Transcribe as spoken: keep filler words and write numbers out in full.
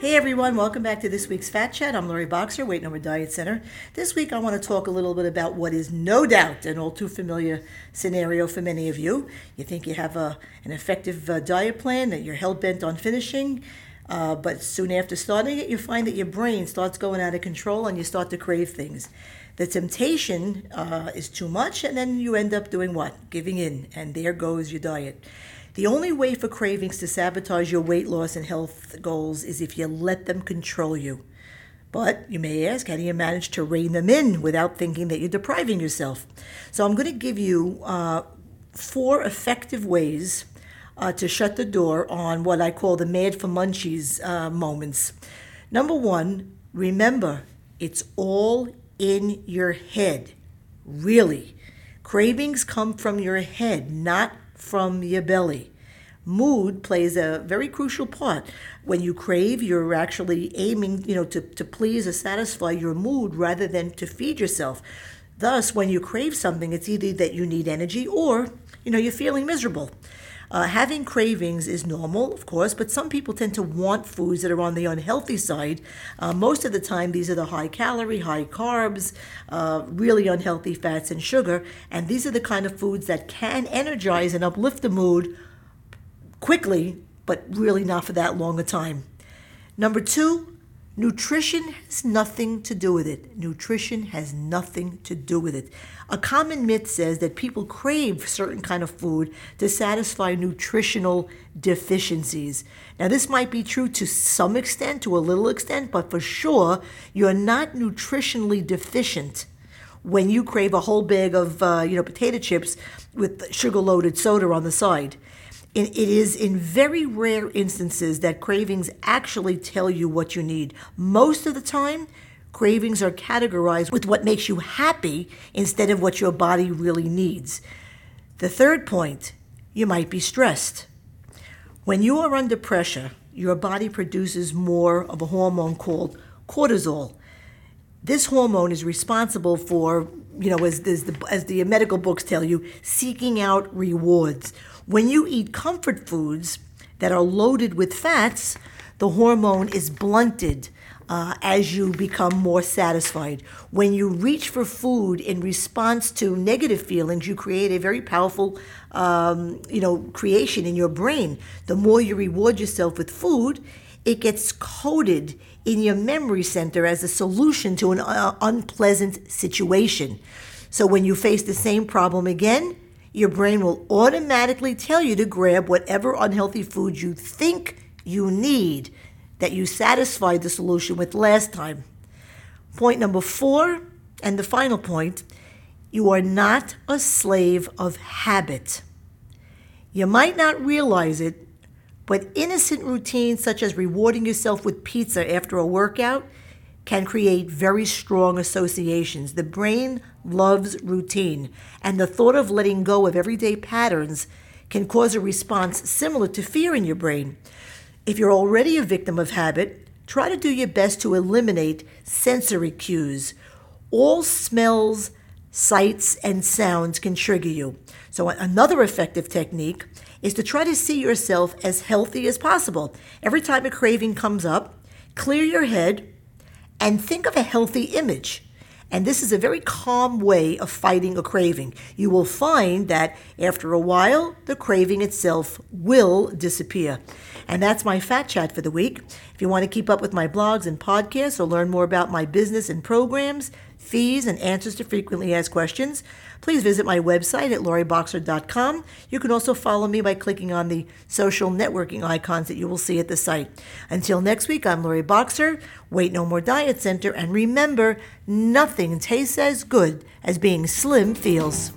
Hey everyone, welcome back to this week's Fat Chat. I'm Lori Boxer, Weight No More Diet Center. This week I want to talk a little bit about what is no doubt an all too familiar scenario for many of you. You think you have a, an effective uh, diet plan that you're hell-bent on finishing, uh, but soon after starting it, you find that your brain starts going out of control and you start to crave things. The temptation uh, is too much, and then you end up doing what? Giving in, and there goes your diet. The only way for cravings to sabotage your weight loss and health goals is if you let them control you. But you may ask, how do you manage to rein them in without thinking that you're depriving yourself? So I'm going to give you uh, four effective ways uh, to shut the door on what I call the mad for munchies uh, moments. Number one, remember, it's all in your head. Really. Cravings come from your head, not from your belly. Mood plays a very crucial part. When you crave, you're actually aiming, you know, to, to please or satisfy your mood rather than to feed yourself. Thus, when you crave something, it's either that you need energy or, you know, you're feeling miserable. Uh, having cravings is normal, of course, but some people tend to want foods that are on the unhealthy side. Uh, most of the time, these are the high-calorie, high-carbs, uh, really unhealthy fats and sugar, and these are the kind of foods that can energize and uplift the mood quickly, but really not for that long a time. Number two, nutrition has nothing to do with it. Nutrition has nothing to do with it. A common myth says that people crave certain kind of food to satisfy nutritional deficiencies. Now, this might be true to some extent, to a little extent, but for sure, you're not nutritionally deficient when you crave a whole bag of uh, you know, potato chips with sugar-loaded soda on the side. It is in very rare instances that cravings actually tell you what you need. Most of the time, cravings are categorized with what makes you happy instead of what your body really needs. The third point, you might be stressed. When you are under pressure, your body produces more of a hormone called cortisol. This hormone is responsible for, you know, as, as, the, as the medical books tell you, seeking out rewards. When you eat comfort foods that are loaded with fats, the hormone is blunted uh, as you become more satisfied. When you reach for food in response to negative feelings, you create a very powerful, um, you know, creation in your brain. The more you reward yourself with food, it gets coded in your memory center as a solution to an uh, unpleasant situation. So when you face the same problem again, your brain will automatically tell you to grab whatever unhealthy food you think you need that you satisfied the solution with last time. Point number four, and the final point, you are not a slave of habit. You might not realize it, but innocent routines such as rewarding yourself with pizza after a workout can create very strong associations. The brain loves routine, and the thought of letting go of everyday patterns can cause a response similar to fear in your brain. If you're already a victim of habit, try to do your best to eliminate sensory cues. All smells, sights, and sounds can trigger you. So another effective technique is to try to see yourself as healthy as possible. Every time a craving comes up, clear your head and think of a healthy image. And this is a very calm way of fighting a craving. You will find that after a while, the craving itself will disappear. And that's my Fat Chat for the week. If you want to keep up with my blogs and podcasts or learn more about my business and programs, fees, and answers to frequently asked questions, please visit my website at lori boxer dot com. You can also follow me by clicking on the social networking icons that you will see at the site. Until next week, I'm Lori Boxer, Weight No More Diet Center, and remember, nothing tastes as good as being slim feels.